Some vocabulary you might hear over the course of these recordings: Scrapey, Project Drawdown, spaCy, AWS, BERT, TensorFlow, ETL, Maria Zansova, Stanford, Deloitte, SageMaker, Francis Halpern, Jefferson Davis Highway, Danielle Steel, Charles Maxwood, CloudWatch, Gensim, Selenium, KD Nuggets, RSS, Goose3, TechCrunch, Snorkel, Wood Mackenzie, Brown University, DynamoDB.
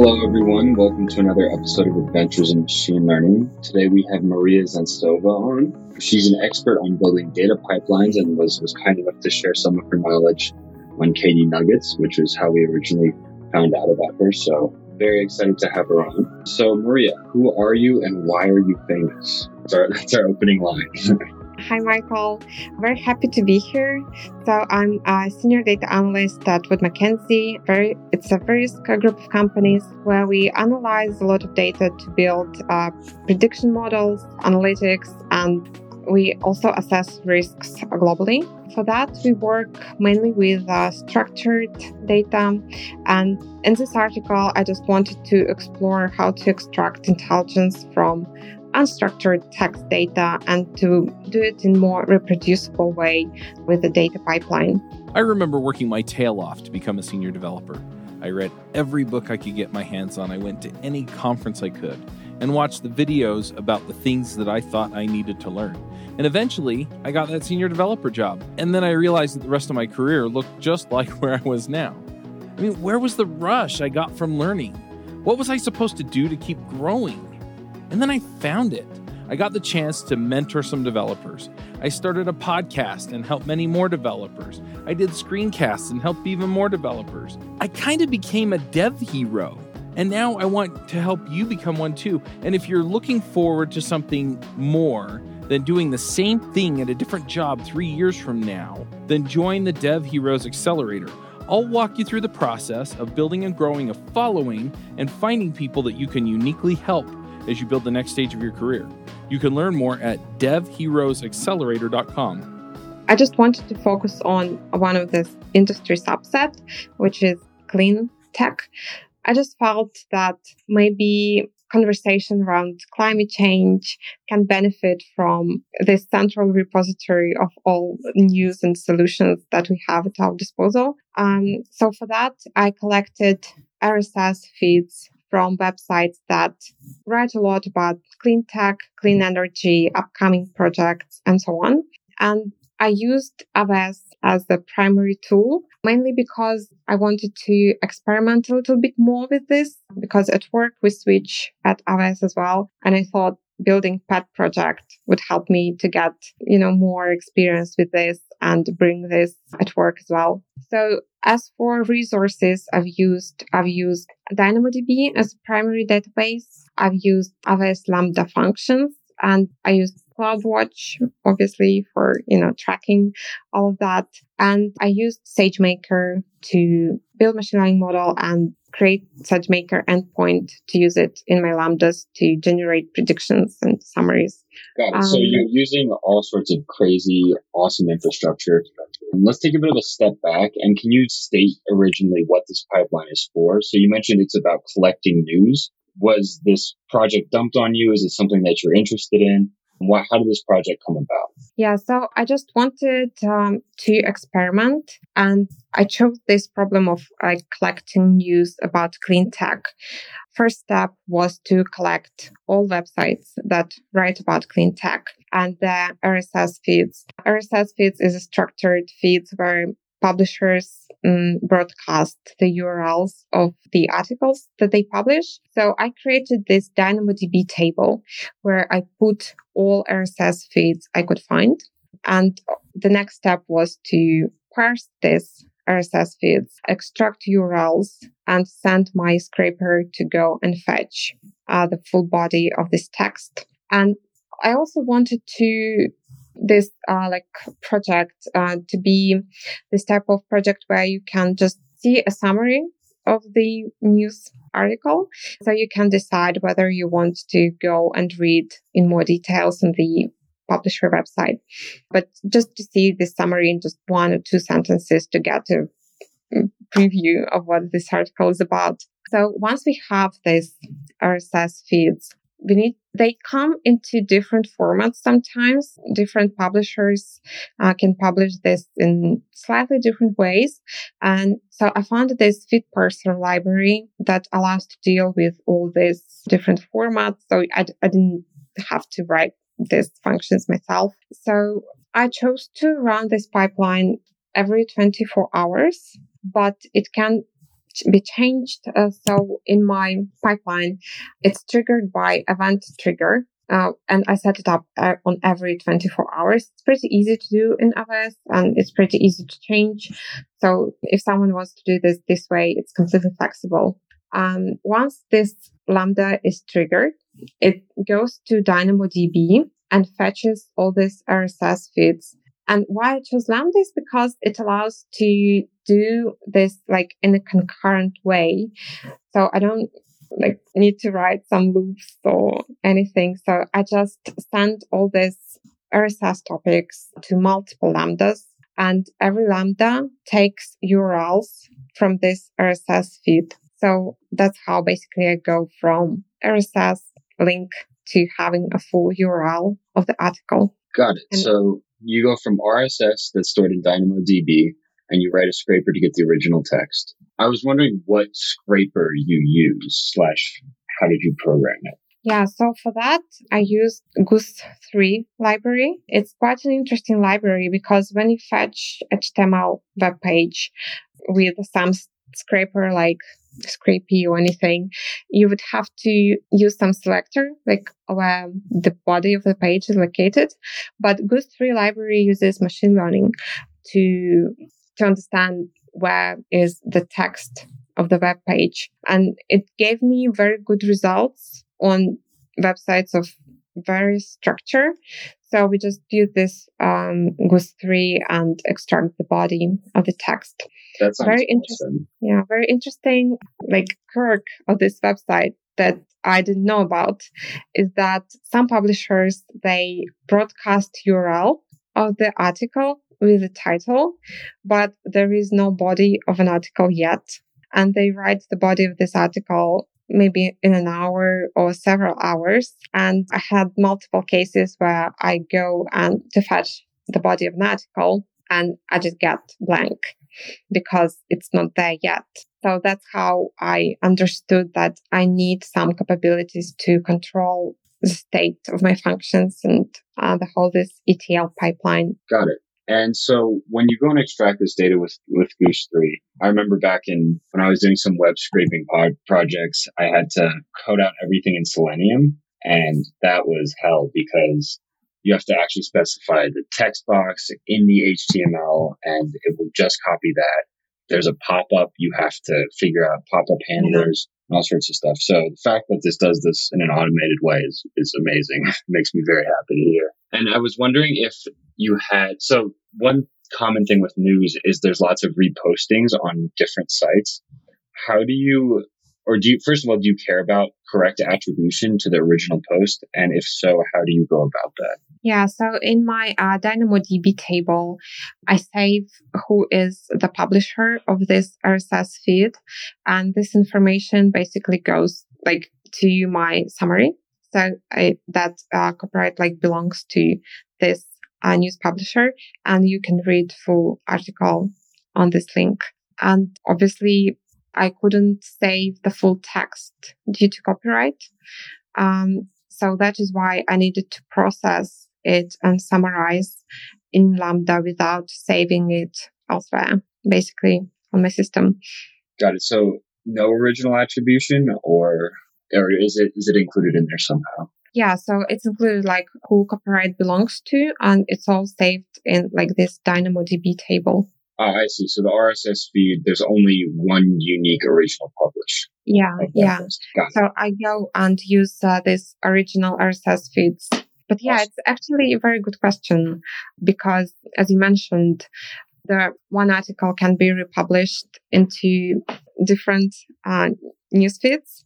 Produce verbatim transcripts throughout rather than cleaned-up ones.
Hello, everyone. Welcome to another episode of Adventures in Machine Learning. Today we have Maria Zansova on. She's an expert on building data pipelines and was, was kind enough to share some of her knowledge on K D Nuggets, which is how we originally found out about her. So very excited to have her on. So Maria, who are you and why are you famous? That's our, that's our opening line. Hi, Michael. Very happy to be here. So I'm a senior data analyst at Wood Mackenzie. Very, it's a very group of companies where we analyze a lot of data to build uh, prediction models, analytics, and we also assess risks globally. For that, we work mainly with uh, structured data. And in this article, I just wanted to explore how to extract intelligence from unstructured text data and to do it in a more reproducible way with the data pipeline. I remember working my tail off to become a senior developer. I read every book I could get my hands on. I went to any conference I could and watched the videos about the things that I thought I needed to learn. And eventually, I got that senior developer job. And then I realized that the rest of my career looked just like where I was now. I mean, where was the rush I got from learning? What was I supposed to do to keep growing? And then I found it. I got the chance to mentor some developers. I started a podcast and helped many more developers. I did screencasts and helped even more developers. I kind of became a dev hero. And now I want to help you become one too. And if you're looking forward to something more than doing the same thing at a different job three years from now, then join the Dev Heroes Accelerator. I'll walk you through the process of building and growing a following and finding people that you can uniquely help as you build the next stage of your career. You can learn more at dev heroes accelerator dot com. I just wanted to focus on one of this industry subset, which is clean tech. I just felt that maybe conversation around climate change can benefit from this central repository of all news and solutions that we have at our disposal. Um, so for that, I collected R S S feeds from websites that write a lot about clean tech, clean energy, upcoming projects, and so on. And I used A W S as the primary tool, mainly because I wanted to experiment a little bit more with this, because at work we switch at A W S as well. And I thought building pet project would help me to get, you know, more experience with this and bring this at work as well. So as for resources, I've used, I've used DynamoDB as a primary database. I've used A W S Lambda functions, and I used CloudWatch, obviously, for, you know, tracking all of that. And I used SageMaker to build machine learning model and create SageMaker endpoint to use it in my Lambdas to generate predictions and summaries. Got it. Um, so you're using all sorts of crazy, awesome infrastructure. And let's take a bit of a step back. And can you state originally what this pipeline is for? So you mentioned it's about collecting news. Was this project dumped on you? Is it something that you're interested in? What, how did this project come about? Yeah, so I just wanted um, to experiment, and I chose this problem of like collecting news about clean tech. First step was to collect all websites that write about clean tech and the R S S feeds. R S S feeds is a structured feeds where publishers um, broadcast the U R Ls of the articles that they publish. So I created this DynamoDB table where I put all R S S feeds I could find. And the next step was to parse this R S S feeds, extract U R Ls, and send my scraper to go and fetch uh, the full body of this text. And I also wanted to this uh, like project uh, to be this type of project where you can just see a summary of the news article. So you can decide whether you want to go and read in more details on the publisher website. But just to see the summary in just one or two sentences to get a preview of what this article is about. So once we have these R S S feeds, we need, they come into different formats sometimes. Different publishers uh, can publish this in slightly different ways. And so I found this feed parser library that allows to deal with all these different formats. So I, I didn't have to write these functions myself. So I chose to run this pipeline every twenty-four hours, but it can be changed. Uh, so in my pipeline, it's triggered by event trigger. Uh, and I set it up uh, on every twenty-four hours. It's pretty easy to do in A W S, and it's pretty easy to change. So if someone wants to do this this way, it's completely flexible. Um, once this Lambda is triggered, it goes to DynamoDB and fetches all these R S S feeds. And why I chose Lambda is because it allows to do this like in a concurrent way. So I don't like need to write some loops or anything. So I just send all these R S S topics to multiple Lambdas, and every Lambda takes U R Ls from this R S S feed. So that's how basically I go from R S S link to having a full U R L of the article. Got it. And so you go from R S S that's stored in DynamoDB, and you write a scraper to get the original text. I was wondering what scraper you use, slash, how did you program it? Yeah, so for that, I used Goose three library. It's quite an interesting library because when you fetch H T M L web page with some scraper like Scrapey or anything, you would have to use some selector, like where the body of the page is located. But Goose three library uses machine learning to to understand where is the text of the web page. And it gave me very good results on websites of various structure. So we just use this um, Goose three and extract the body of the text. That's very interesting. Awesome. Yeah, very interesting. Like quirk of this website that I didn't know about is that some publishers, they broadcast U R L of the article with the title, but there is no body of an article yet. And they write the body of this article maybe in an hour or several hours. And I had multiple cases where I go and to fetch the body of an article and I just get blank because it's not there yet. So that's how I understood that I need some capabilities to control the state of my functions and uh, the whole this E T L pipeline. Got it. And so when you go and extract this data with, with Goose three, I remember back in when I was doing some web scraping pod projects, I had to code out everything in Selenium. And that was hell because you have to actually specify the text box in the H T M L and it will just copy that. There's a pop-up. You have to figure out pop-up handlers and all sorts of stuff. So the fact that this does this in an automated way is, is amazing. It makes me very happy to hear. And I was wondering if you had, so one common thing with news is there's lots of repostings on different sites. How do you, or do you, first of all, do you care about correct attribution to the original post? And if so, how do you go about that? Yeah, so in my uh, DynamoDB table, I save who is the publisher of this R S S feed. And this information basically goes like to my summary. So I, that uh, copyright like belongs to this uh, news publisher, and you can read full article on this link. And obviously, I couldn't save the full text due to copyright. Um, so that is why I needed to process it and summarize in Lambda without saving it elsewhere, basically on my system. Got it. So no original attribution, or... or is it is it included in there somehow? Yeah, so it's included like who copyright belongs to, and it's all saved in like this DynamoDB table. Oh, I see. So the R S S feed, there's only one unique original publish. Yeah, like yeah. So it. I go and use uh, this original R S S feeds. But yeah, awesome. It's actually a very good question because, as you mentioned, the one article can be republished into different uh, news feeds.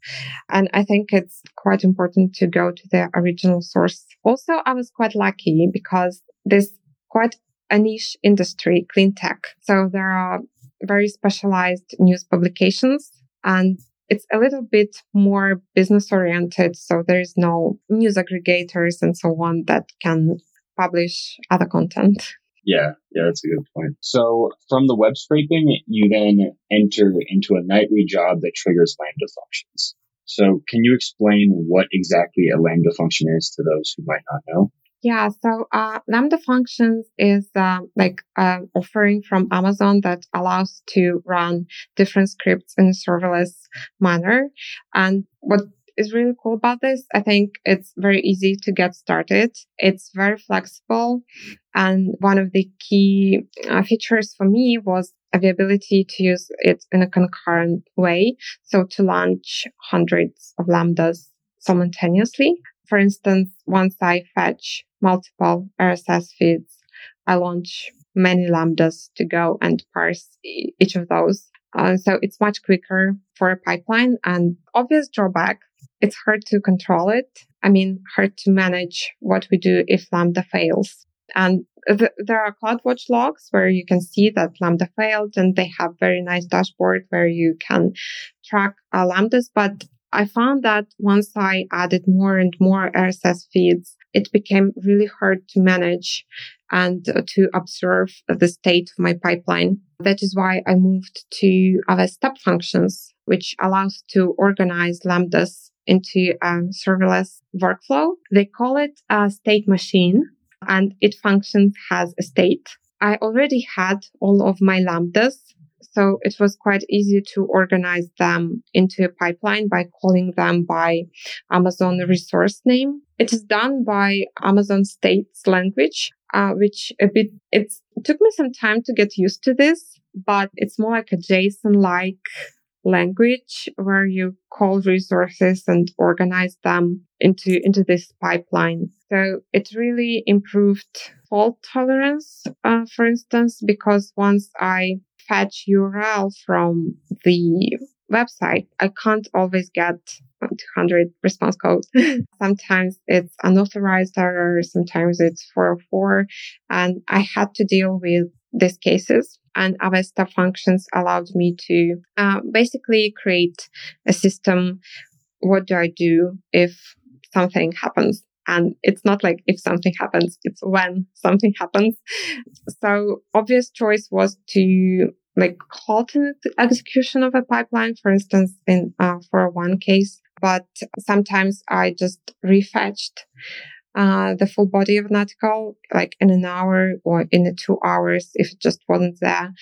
And I think it's quite important to go to the original source. Also, I was quite lucky because there's quite a niche industry, clean tech. So there are very specialized news publications and it's a little bit more business oriented. So there is no news aggregators and so on that can publish other content. Yeah, yeah, that's a good point. So from the web scraping, you then enter into a nightly job that triggers Lambda functions. So can you explain what exactly a Lambda function is to those who might not know? Yeah, so uh, Lambda Functions is uh, like an uh, offering from Amazon that allows to run different scripts in a serverless manner. And what is really cool about this, I think it's very easy to get started. It's very flexible. And one of the key uh, features for me was the ability to use it in a concurrent way. So to launch hundreds of Lambdas simultaneously. For instance, once I fetch multiple R S S feeds, I launch many Lambdas to go and parse e- each of those. Uh, so it's much quicker for a pipeline. And obvious drawback, it's hard to control it. I mean, hard to manage what we do if Lambda fails. And th- there are CloudWatch logs where you can see that Lambda failed, and they have very nice dashboard where you can track uh, Lambdas. But I found that once I added more and more R S S feeds, it became really hard to manage and to observe the state of my pipeline. That is why I moved to other step functions, which allows to organize Lambdas into a serverless workflow. They call it a state machine, and it functions as a state. I already had all of my Lambdas, so it was quite easy to organize them into a pipeline by calling them by Amazon resource name. It is done by Amazon States language, uh, which a bit, it took me some time to get used to this, but it's more like a JSON-like language where you call resources and organize them into, into this pipeline. So it really improved fault tolerance, uh, for instance, because once I fetch U R L from the website, I can't always get two hundred response code. Sometimes it's unauthorized error, sometimes it's four oh four, and I had to deal with these cases. And other step functions allowed me to uh, basically create a system. What do I do if something happens? And it's not like if something happens, it's when something happens. So obvious choice was to like halt an execution of a pipeline, for instance, in uh, four oh one case. But sometimes I just refetched uh, the full body of an article, like in an hour or in two hours if it just wasn't there.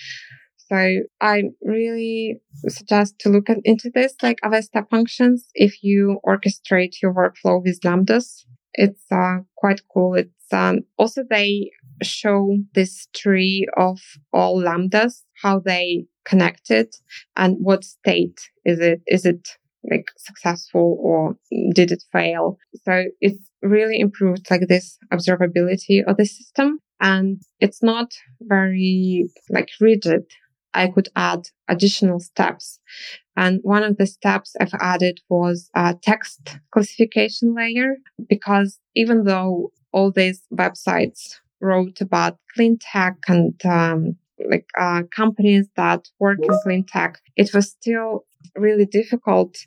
So I really suggest to look into this, like other step functions, if you orchestrate your workflow with Lambdas. It's uh, quite cool. It's um, also they show this tree of all Lambdas, how they connected and what state is it? Is it like successful or did it fail? So it's really improved like this observability of the system, and it's not very like rigid. I could add additional steps. And one of the steps I've added was a text classification layer, because even though all these websites wrote about clean tech and um, like uh, companies that work in clean tech, it was still really difficult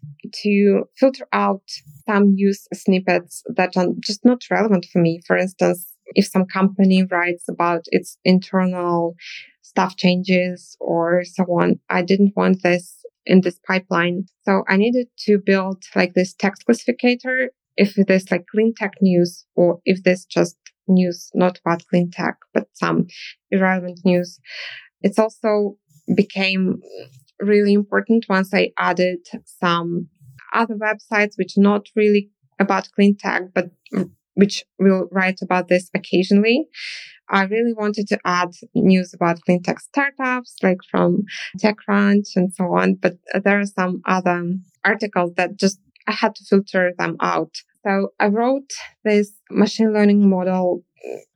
to filter out some news snippets that are just not relevant for me. For instance, if some company writes about its internal staff changes or so on, I didn't want this in this pipeline. So I needed to build like this text classificator if there's like clean tech news, or if there's just news not about clean tech, but some irrelevant news. It also became really important once I added some other websites which not really about clean tech, but which will write about this occasionally. I really wanted to add news about clean tech startups, like from TechCrunch and so on. But there are some other articles that just I had to filter them out. So I wrote this machine learning model.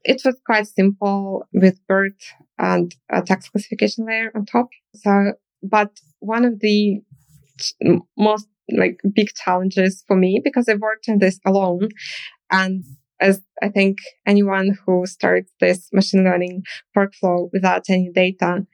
It was quite simple with BERT and a text classification layer on top. So, but one of the ch- most like big challenges for me, because I worked on this alone, and as I think anyone who starts this machine learning workflow without any data,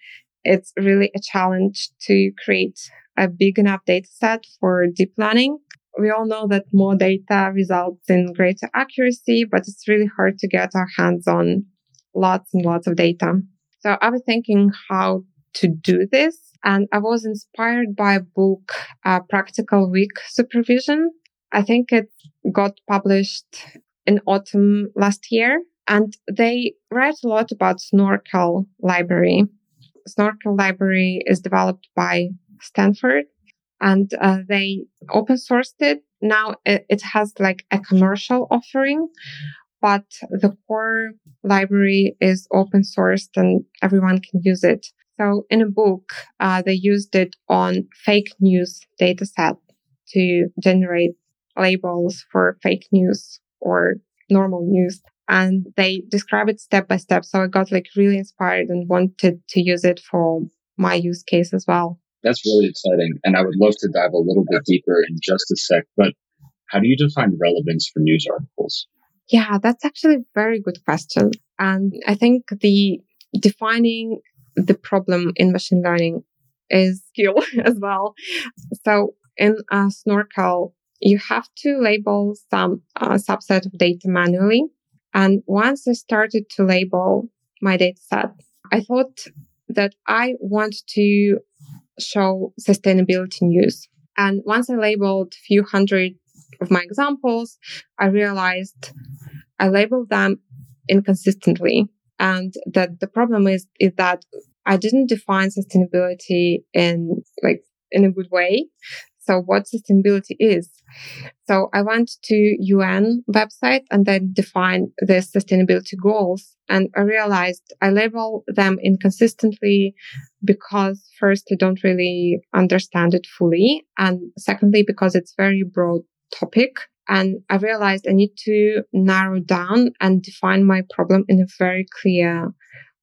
it's really a challenge to create a big enough data set for deep learning. We all know that more data results in greater accuracy, but it's really hard to get our hands on lots and lots of data. So I was thinking how to do this, and I was inspired by a book, uh, Practical Week Supervision. I think it got published in autumn last year, and they write a lot about Snorkel library. Snorkel library is developed by Stanford, and uh, they open sourced it. Now it has like a commercial offering, but the core library is open sourced and everyone can use it. So in a book, uh, they used it on fake news dataset to generate labels for fake news or normal news. And they describe it step by step. So I got like really inspired and wanted to use it for my use case as well. That's really exciting. And I would love to dive a little bit deeper in just a sec, but how do you define relevance for news articles? Yeah, that's actually a very good question. And I think the defining the problem in machine learning is skill as well. So in uh, Snorkel, you have to label some uh, subset of data manually. And once I started to label my data set, I thought that I want to show sustainability news. And once I labeled a few hundred of my examples, I realized I labeled them inconsistently. And that the problem is, is that I didn't define sustainability in like in a good way. So what sustainability is. So I went to U N website and then defined the sustainability goals. And I realized I label them inconsistently because first, I don't really understand it fully. And secondly, because it's very broad topic. And I realized I need to narrow down and define my problem in a very clear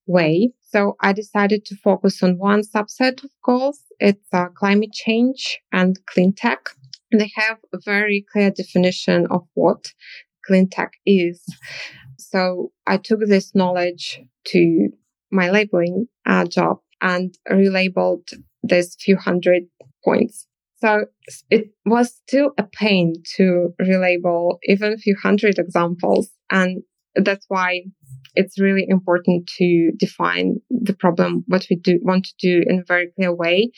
way. So I decided to focus on one subset of goals. It's uh, climate change and clean tech. And they have a very clear definition of what clean tech is. So I took this knowledge to my labeling uh, job and relabeled this few hundred points. So it was still a pain to relabel even a few hundred examples. And that's why it's really important to define the problem, what we do want to do in a very clear way.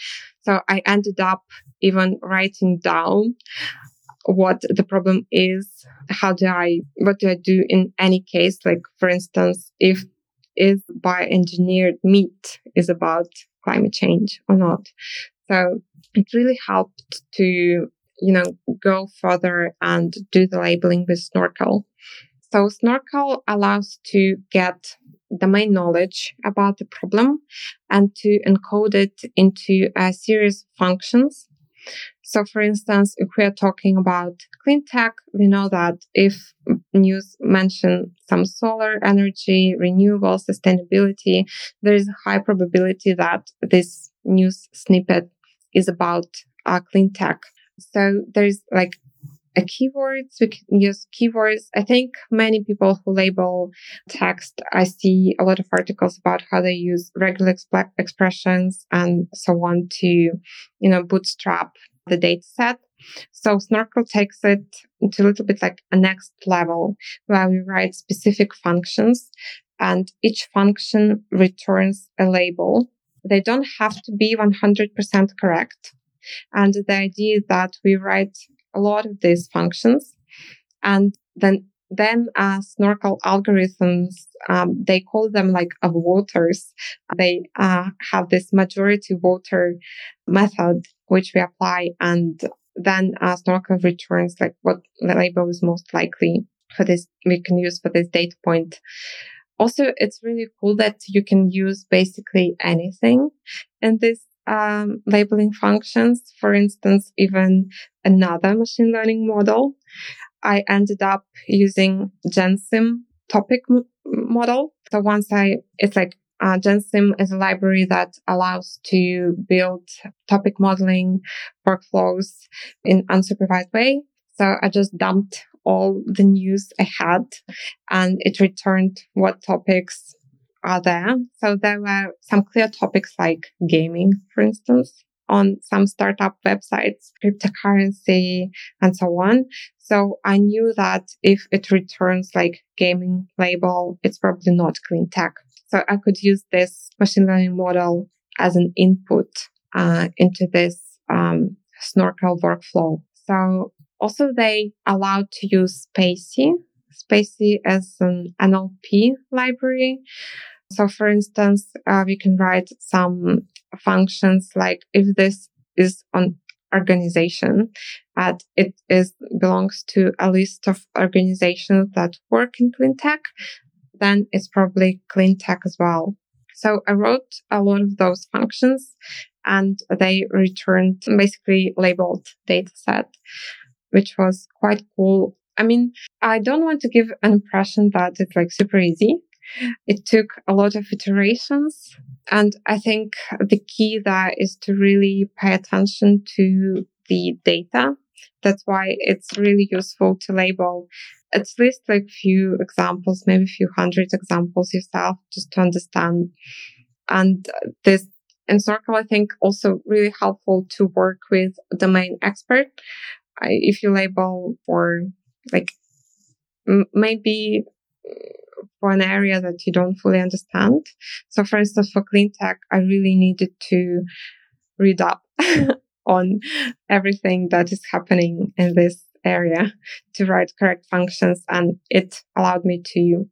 So I ended up even writing down what the problem is. How do I, what do I do in any case? Like, for instance, if is bioengineered meat is about climate change or not. So it really helped to, you know, go further and do the labeling with Snorkel. So Snorkel allows to get domain knowledge about the problem and to encode it into a series of functions. So for instance, if we are talking about clean tech, we know that if news mention some solar energy, renewable, sustainability, there is a high probability that this news snippet is about uh, clean tech. So there's like a keywords, we can use keywords. I think many people who label text, I see a lot of articles about how they use regular exp- expressions and so on to, you know, bootstrap the data set. So Snorkel takes it to a little bit like a next level where we write specific functions and each function returns a label. They don't have to be one hundred percent correct. And the idea is that we write a lot of these functions. And then, then uh, Snorkel algorithms, um, they call them like a voters. They uh, have this majority voter method, which we apply. And then uh, Snorkel returns like what the label is most likely for this, we can use for this data point. Also, it's really cool that you can use basically anything in this Um, labeling functions, for instance, even another machine learning model. I ended up using Gensim topic m- model. So once I, it's like uh, Gensim is a library that allows to build topic modeling workflows in unsupervised way. So I just dumped all the news I had and it returned what topics are there. So there were some clear topics like gaming, for instance, on some startup websites, cryptocurrency, and so on. So I knew that if it returns like gaming label, it's probably not clean tech. So I could use this machine learning model as an input uh, into this um, Snorkel workflow. So also they allowed to use spaCy. spaCy as an N L P library. So for instance, uh, we can write some functions like if this is on organization and it is belongs to a list of organizations that work in clean tech, then it's probably clean tech as well. So I wrote a lot of those functions and they returned basically labeled data set, which was quite cool. I mean, I don't want to give an impression that it's like super easy. It took a lot of iterations. And I think the key there is to really pay attention to the data. That's why it's really useful to label at least like few examples, maybe few hundred examples yourself, just to understand. And this in Snorkel, I think also really helpful to work with domain expert. I, if you label for like m- maybe for an area that you don't fully understand. So for instance, for clean tech, I really needed to read up on everything that is happening in this area to write correct functions. And it allowed me to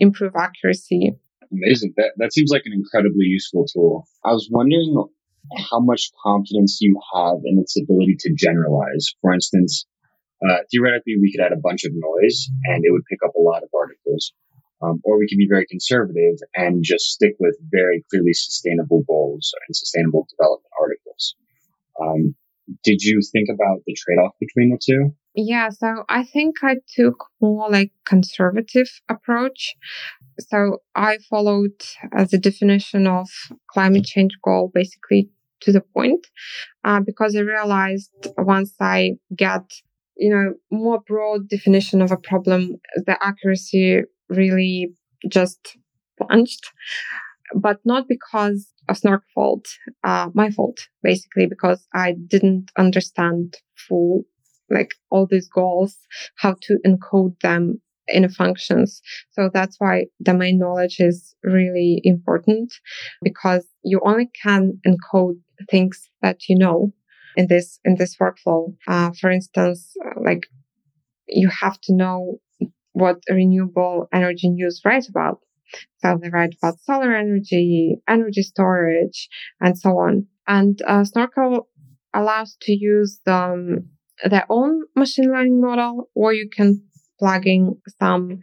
improve accuracy. Amazing. That, that seems like an incredibly useful tool. I was wondering how much confidence you have in its ability to generalize. For instance, uh, theoretically, we could add a bunch of noise and it would pick up a lot of articles. Um, or we can be very conservative and just stick with very clearly sustainable goals and sustainable development articles. Um, did you think about the trade-off between the two? Yeah, so I think I took more like conservative approach. So I followed uh, the definition of climate change goal basically to the point, uh, because I realized once I get, you know, more broad definition of a problem, the accuracy really just plunged, but not because of Snorkel fault, uh, my fault, basically, because I didn't understand full, like all these goals, how to encode them in functions. So that's why domain knowledge is really important, because you only can encode things that you know in this, in this workflow. Uh, for instance, like you have to know what renewable energy news writes about. So they write about solar energy, energy storage, and so on. And uh, Snorkel allows to use um, their own machine learning model, or you can plug in some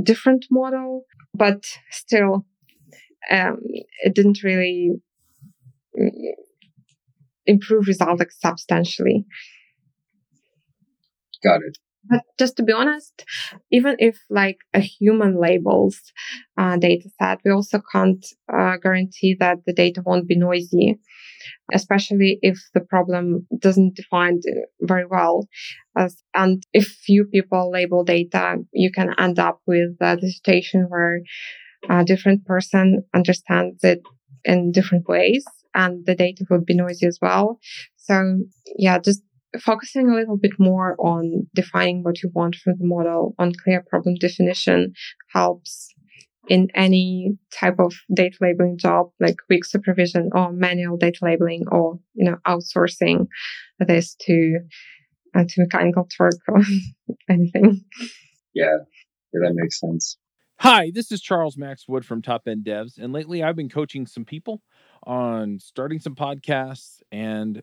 different model, but still um, it didn't really improve results like, substantially. Got it. But just to be honest, even if like a human labels uh, data set, we also can't uh, guarantee that the data won't be noisy, especially if the problem doesn't define very well. As, and if few people label data, you can end up with uh, the situation where a different person understands it in different ways and the data would be noisy as well. So yeah, just focusing a little bit more on defining what you want from the model, on clear problem definition, helps in any type of data labeling job, like weak supervision or manual data labeling, or you know, outsourcing this to uh, to mechanical turk or anything. Yeah, that makes sense. Hi, this is Charles Maxwood from Top End Devs, and lately I've been coaching some people on starting some podcasts and,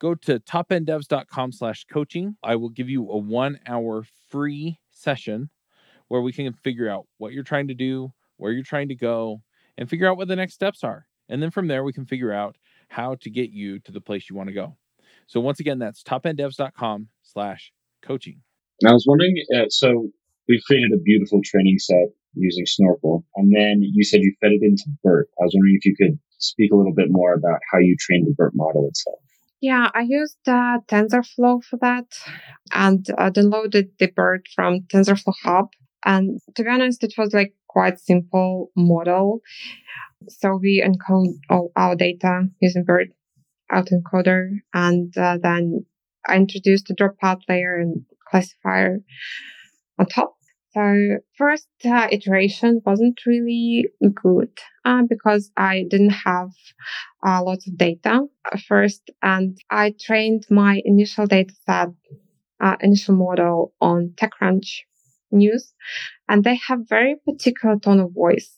go to topenddevs.com slash coaching. I will give you a one hour free session where we can figure out what you're trying to do, where you're trying to go, and figure out what the next steps are. And then from there, we can figure out how to get you to the place you want to go. So once again, that's topenddevs.com slash coaching. And I was wondering, uh, so we created a beautiful training set using Snorkel, and then you said you fed it into BERT. I was wondering if you could speak a little bit more about how you trained the BERT model itself. Yeah, I used uh, TensorFlow for that and uh, downloaded the BERT from TensorFlow Hub. And to be honest, it was like quite simple model. So we encode all our data using BERT autoencoder, and uh, then I introduced the dropout layer and classifier on top. So first uh, iteration wasn't really good uh, because I didn't have uh, lots of data first, and I trained my initial data set, uh, initial model on TechCrunch news, and they have very particular tone of voice.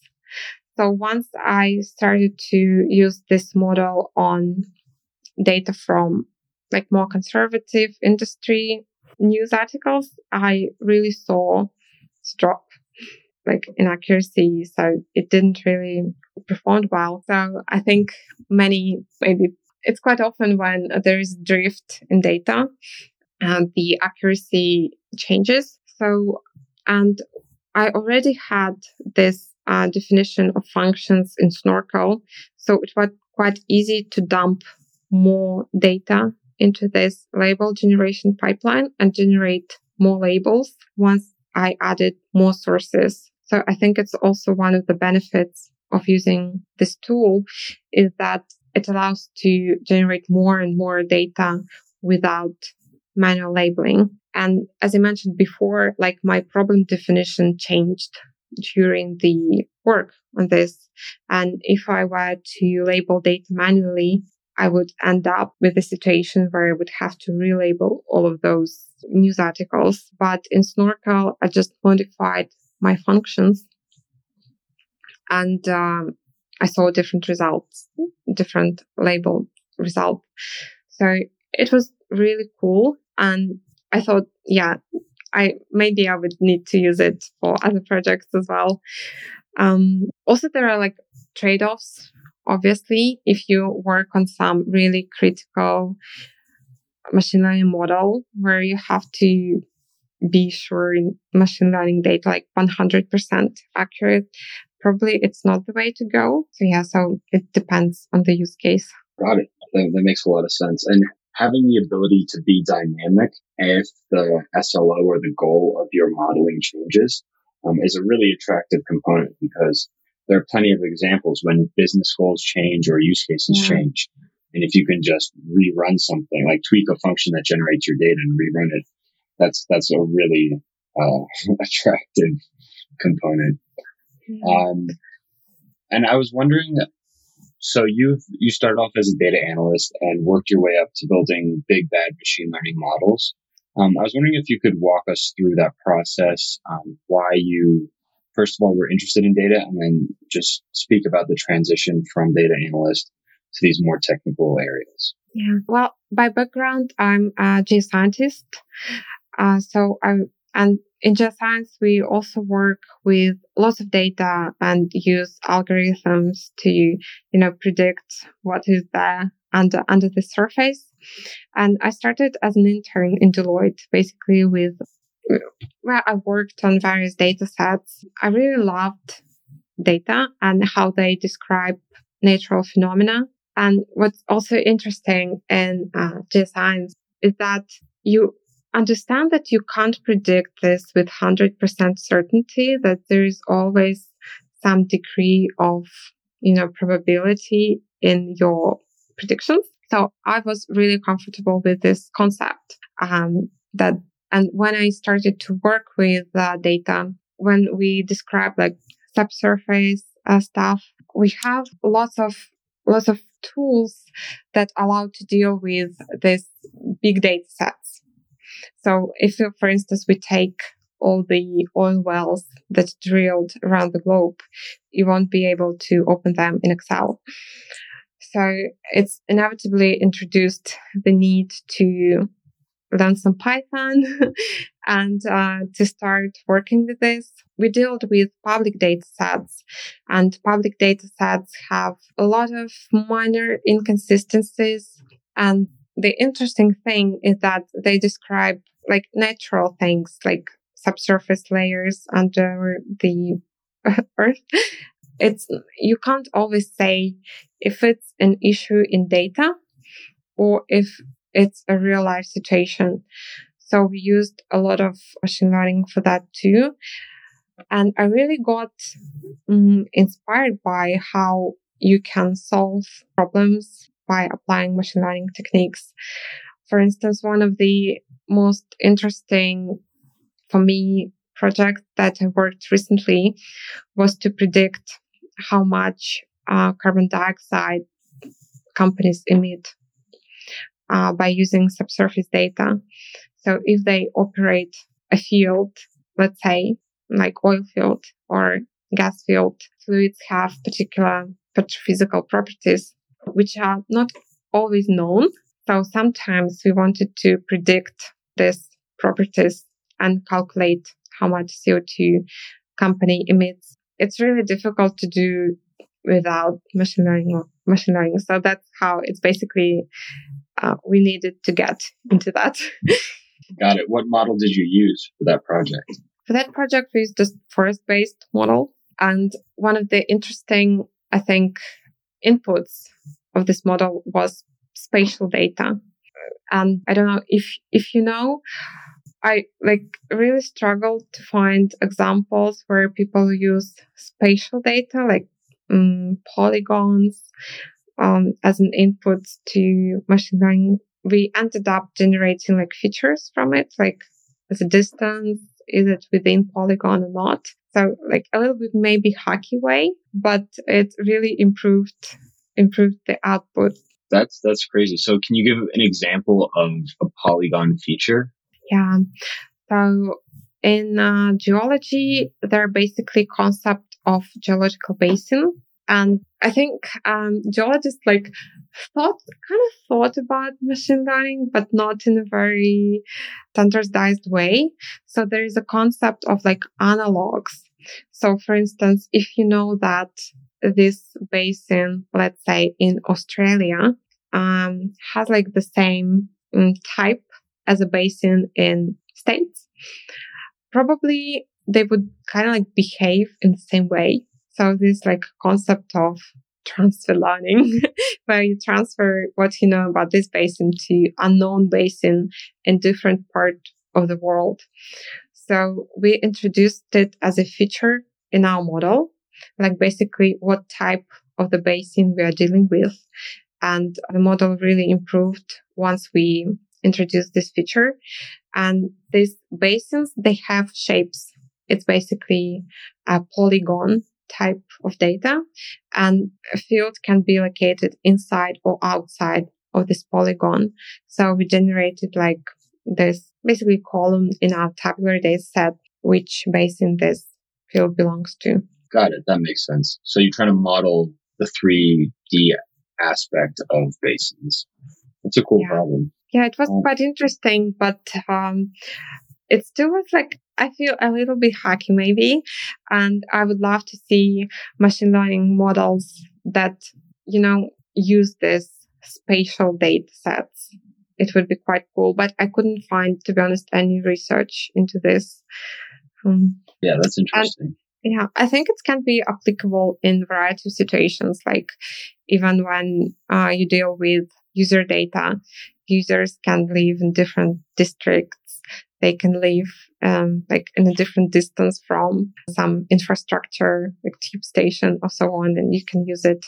So once I started to use this model on data from like more conservative industry news articles, I really saw drop like in accuracy. So it didn't really perform well. So I think many, maybe it's quite often when there is drift in data and the accuracy changes. So, and I already had this uh, definition of functions in Snorkel. So it was quite easy to dump more data into this label generation pipeline and generate more labels once I added more sources. So I think it's also one of the benefits of using this tool is that it allows to generate more and more data without manual labeling. And as I mentioned before, like my problem definition changed during the work on this. And if I were to label data manually, I would end up with a situation where I would have to relabel all of those news articles. But in Snorkel, I just modified my functions and um, I saw different results, different labeled results. So it was really cool. And I thought, yeah, I maybe I would need to use it for other projects as well. Um, also, there are like trade-offs. Obviously, if you work on some really critical machine learning model where you have to be sure in machine learning data, like one hundred percent accurate, probably it's not the way to go. So yeah, so it depends on the use case. Got it. That, that makes a lot of sense. And having the ability to be dynamic if the S L O or the goal of your modeling changes um, is a really attractive component, because there are plenty of examples when business goals change or use cases yeah. change. And if you can just rerun something, like tweak a function that generates your data and rerun it, that's that's a really uh, attractive component. Yeah. Um, and I was wondering, so you you started off as a data analyst and worked your way up to building big, bad machine learning models. Um, I was wondering if you could walk us through that process, um, why you... First of all, we're interested in data, and then just speak about the transition from data analyst to these more technical areas. Yeah. Well, by background, I'm a geoscientist. Uh, so I, and in geoscience, we also work with lots of data and use algorithms to, you know, predict what is there under, under the surface. And I started as an intern in Deloitte, basically with where I worked on various data sets. I really loved data and how they describe natural phenomena. And what's also interesting in uh, geoscience is that you understand that you can't predict this with one hundred percent certainty, that there is always some degree of, you know, probability in your predictions. So I was really comfortable with this concept um, that And when I started to work with uh, data, when we describe like subsurface uh, stuff, we have lots of lots of tools that allow to deal with these big data sets. So if, for instance, we take all the oil wells that are drilled around the globe, you won't be able to open them in Excel. So it's inevitably introduced the need to learn some Python and uh, to start working with this. We dealt with public data sets, and public data sets have a lot of minor inconsistencies. And the interesting thing is that they describe like natural things, like subsurface layers under the earth. It's, you can't always say if it's an issue in data or if it's a real life situation. So we used a lot of machine learning for that too. And I really got um, inspired by how you can solve problems by applying machine learning techniques. For instance, one of the most interesting for me project that I worked recently was to predict how much uh, carbon dioxide companies emit uh, by using subsurface data. So if they operate a field, let's say like oil field or gas field, fluids have particular petrophysical properties, which are not always known. So sometimes we wanted to predict these properties and calculate how much C O two company emits. It's really difficult to do without machine learning. Machine learning. So that's how it's basically uh, we needed to get into that. Got it. What model did you use for that project? For that project, we used this forest-based model. And one of the interesting, I think, inputs of this model was spatial data. And I don't know if if you know, I like really struggled to find examples where people use spatial data, like um, polygons, um, as an input to machine learning. We ended up generating like features from it, like the distance, is it within polygon or not? So like a little bit maybe hacky way, but it really improved improved the output. That's that's crazy. So can you give an example of a polygon feature? Yeah. So in uh, geology, there are basically concept of geological basin. And I think um, geologists like thought, kind of thought about machine learning, but not in a very standardized way. So there is a concept of like analogs. So for instance, if you know that this basin, let's say in Australia, um, has like the same um, type as a basin in States, probably they would kind of like behave in the same way. So this like concept of transfer learning, where you transfer what you know about this basin to unknown basin in different part of the world. So we introduced it as a feature in our model, like basically what type of the basin we are dealing with. And the model really improved once we introduced this feature. And these basins, they have shapes. It's basically a polygon type of data, and a field can be located inside or outside of this polygon. So we generated like this basically column in our tabular data set, which basin this field belongs to. Got it. That makes sense. So you're trying to model the three D aspect of basins. That's a cool yeah. problem. Yeah, it was um, quite interesting, but um, it still was like, I feel a little bit hacky maybe, and I would love to see machine learning models that, you know, use this spatial data sets. It would be quite cool, but I couldn't find, to be honest, any research into this. Um, yeah, that's interesting. And, yeah, I think it can be applicable in a variety of situations, like even when uh, you deal with user data, users can live in different districts. They can live um, like in a different distance from some infrastructure, like tube station or so on, and you can use it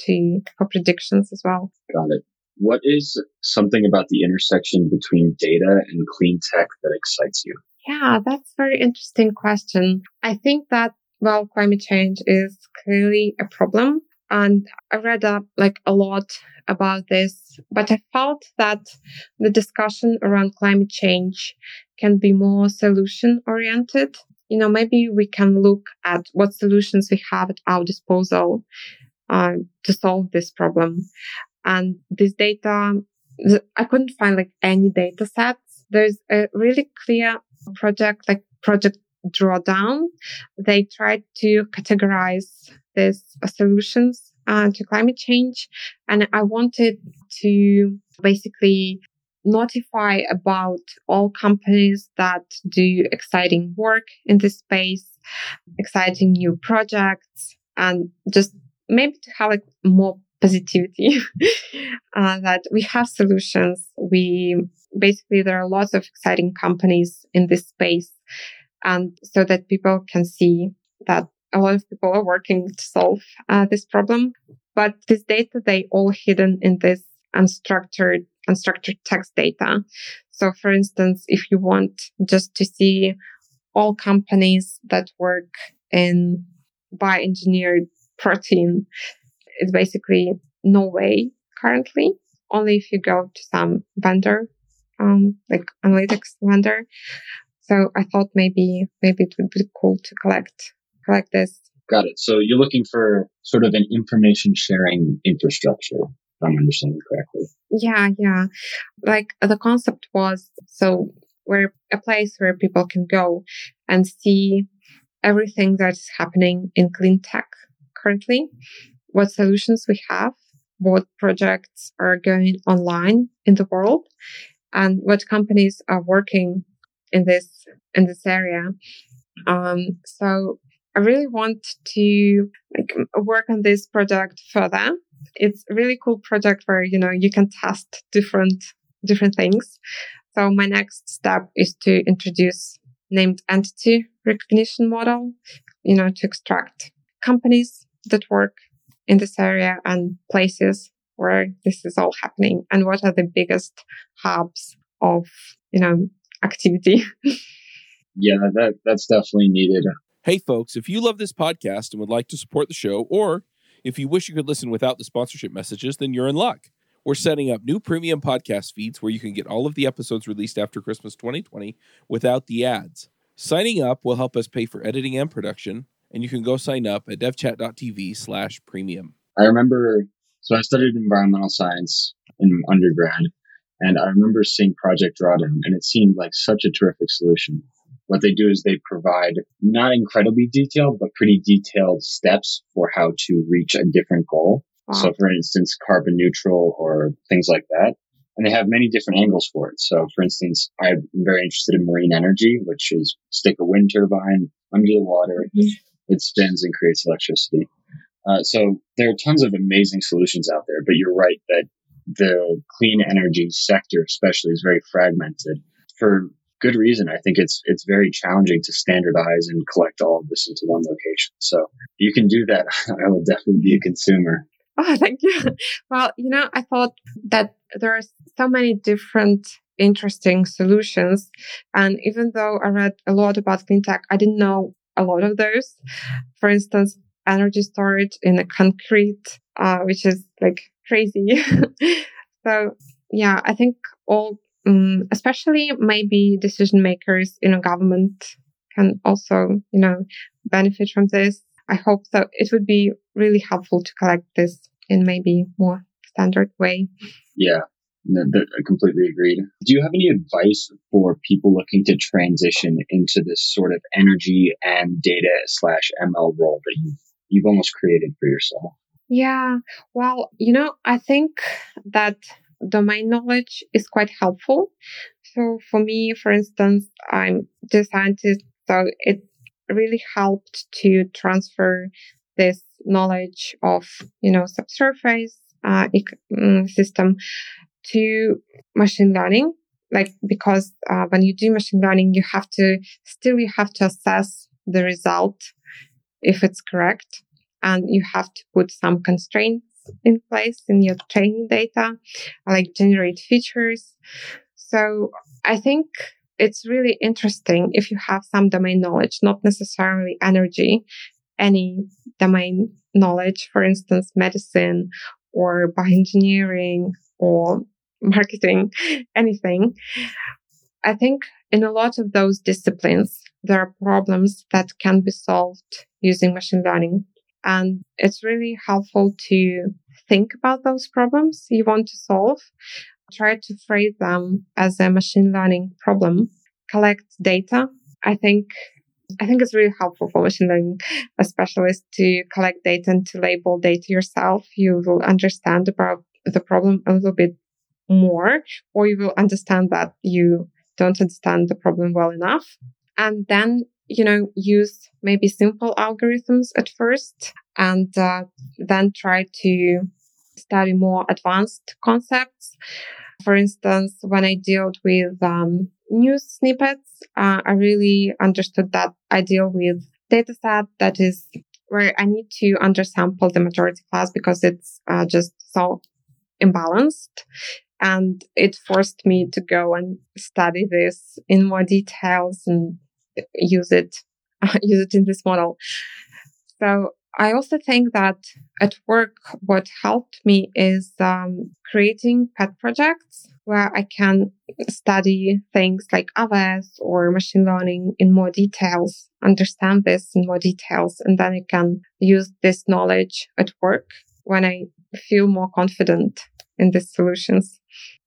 to for predictions as well. Got it. What is something about the intersection between data and clean tech that excites you? Yeah, that's a very interesting question. I think that, well, climate change is clearly a problem. And I read up like a lot about this, but I felt that the discussion around climate change can be more solution oriented. You know, maybe we can look at what solutions we have at our disposal uh, to solve this problem. And this data, I couldn't find like any data sets. There's a really clear project, like Project Drawdown. They tried to categorize these solutions uh, to climate change. And I wanted to basically notify about all companies that do exciting work in this space, exciting new projects, and just maybe to have like more positivity uh, that we have solutions. We basically, there are lots of exciting companies in this space. and so that people can see that a lot of people are working to solve uh, this problem. But this data, they all hidden in this unstructured, unstructured text data. So for instance, if you want just to see all companies that work in bioengineered protein, it's basically no way currently. Only if you go to some vendor, um, like analytics vendor. So I thought maybe, maybe it would be cool to collect, collect this. Got it. So you're looking for sort of an information sharing infrastructure, if I'm understanding correctly. Yeah, yeah. Like the concept was, so we're a place where people can go and see everything that's happening in clean tech currently, what solutions we have, what projects are going online in the world, and what companies are working in this in this area. Um, so I really want to like work on this project further. It's a really cool project where you know you can test different different things. So my next step is to introduce named entity recognition model, you know, to extract companies that work in this area and places where this is all happening, and what are the biggest hubs of, you know, activity. Yeah, that that's definitely needed. Hey folks, if you love this podcast and would like to support the show, or if you wish you could listen without the sponsorship messages, then you're in luck. We're setting up new premium podcast feeds where you can get all of the episodes released after Christmas twenty twenty without the ads. Signing up will help us pay for editing and production, and you can go sign up at devchat.tv slash premium. I remember, so I studied environmental science in undergrad, and I remember seeing Project Drawdown, and it seemed like such a terrific solution. What they do is they provide not incredibly detailed, but pretty detailed steps for how to reach a different goal. Wow. So for instance, carbon neutral or things like that. And they have many different angles for it. So for instance, I'm very interested in marine energy, which is stick a wind turbine under the water. Mm-hmm. It spins and creates electricity. Uh, so there are tons of amazing solutions out there, but you're right that the clean energy sector especially is very fragmented. For good reason. I think it's it's very challenging to standardize and collect all of this into one location. So if you can do that, I will definitely be a consumer. Oh, thank you. Well, you know, I thought that there are so many different interesting solutions. And even though I read a lot about clean tech, I didn't know a lot of those. For instance, energy storage in a concrete, uh, which is like crazy. So, yeah, I think all, um, especially maybe decision makers in a government can also, you know, benefit from this. I hope so. It would be really helpful to collect this in maybe more standard way. Yeah, I completely agreed. Do you have any advice for people looking to transition into this sort of energy and data slash M L role that you've, you've almost created for yourself? Yeah, well, you know, I think that domain knowledge is quite helpful. So for me, for instance, I'm a data scientist, so it really helped to transfer this knowledge of, you know, subsurface uh, system to machine learning, like because uh, when you do machine learning, you have to still you have to assess the result if it's correct, and you have to put some constraints in place in your training data, like generate features. So I think it's really interesting if you have some domain knowledge, not necessarily energy, any domain knowledge, for instance, medicine or bioengineering or marketing, anything. I think in a lot of those disciplines, there are problems that can be solved using machine learning. And it's really helpful to think about those problems you want to solve. Try to phrase them as a machine learning problem. Collect data. I think I think it's really helpful for machine learning specialists to collect data and to label data yourself. You will understand about the problem a little bit more, or you will understand that you don't understand the problem well enough. And then, you know, use maybe simple algorithms at first, and uh, then try to study more advanced concepts. For instance, when I dealt with um, news snippets. Uh, I really understood that I deal with data set that is where I need to undersample the majority class because it's uh, just so imbalanced. And it forced me to go and study this in more details and use it, uh, use it in this model. So I also think that at work, what helped me is um, creating pet projects where I can study things like A W S or machine learning in more details, understand this in more details, and then I can use this knowledge at work when I feel more confident in these solutions.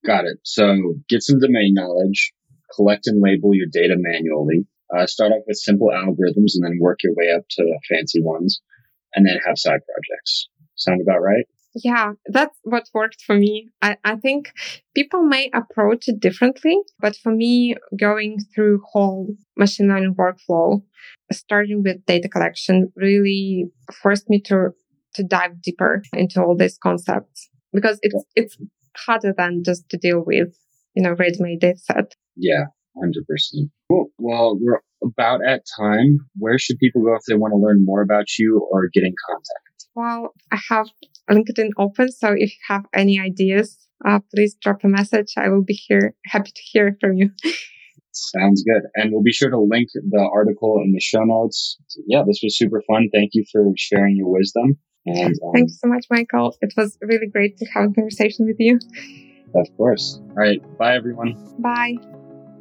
Got it. So get some domain knowledge, collect and label your data manually, uh, start off with simple algorithms and then work your way up to fancy ones, and then have side projects. Sound about right? Yeah, that's what worked for me. I, I think people may approach it differently, but for me, going through whole machine learning workflow, starting with data collection, really forced me to, to dive deeper into all these concepts because it's yeah. it's harder than just to deal with, you know, ready-made data set. Yeah, one hundred percent. Cool. Well, we're about at time. Where should people go if they want to learn more about you or get in contact? Well, I have LinkedIn open, so if you have any ideas, uh, please drop a message. I will be here, happy to hear from you. Sounds good. And we'll be sure to link the article in the show notes. So, yeah, this was super fun. Thank you for sharing your wisdom. And um, thank you so much, Michael. It was really great to have a conversation with you. Of course. All right. Bye, everyone. Bye.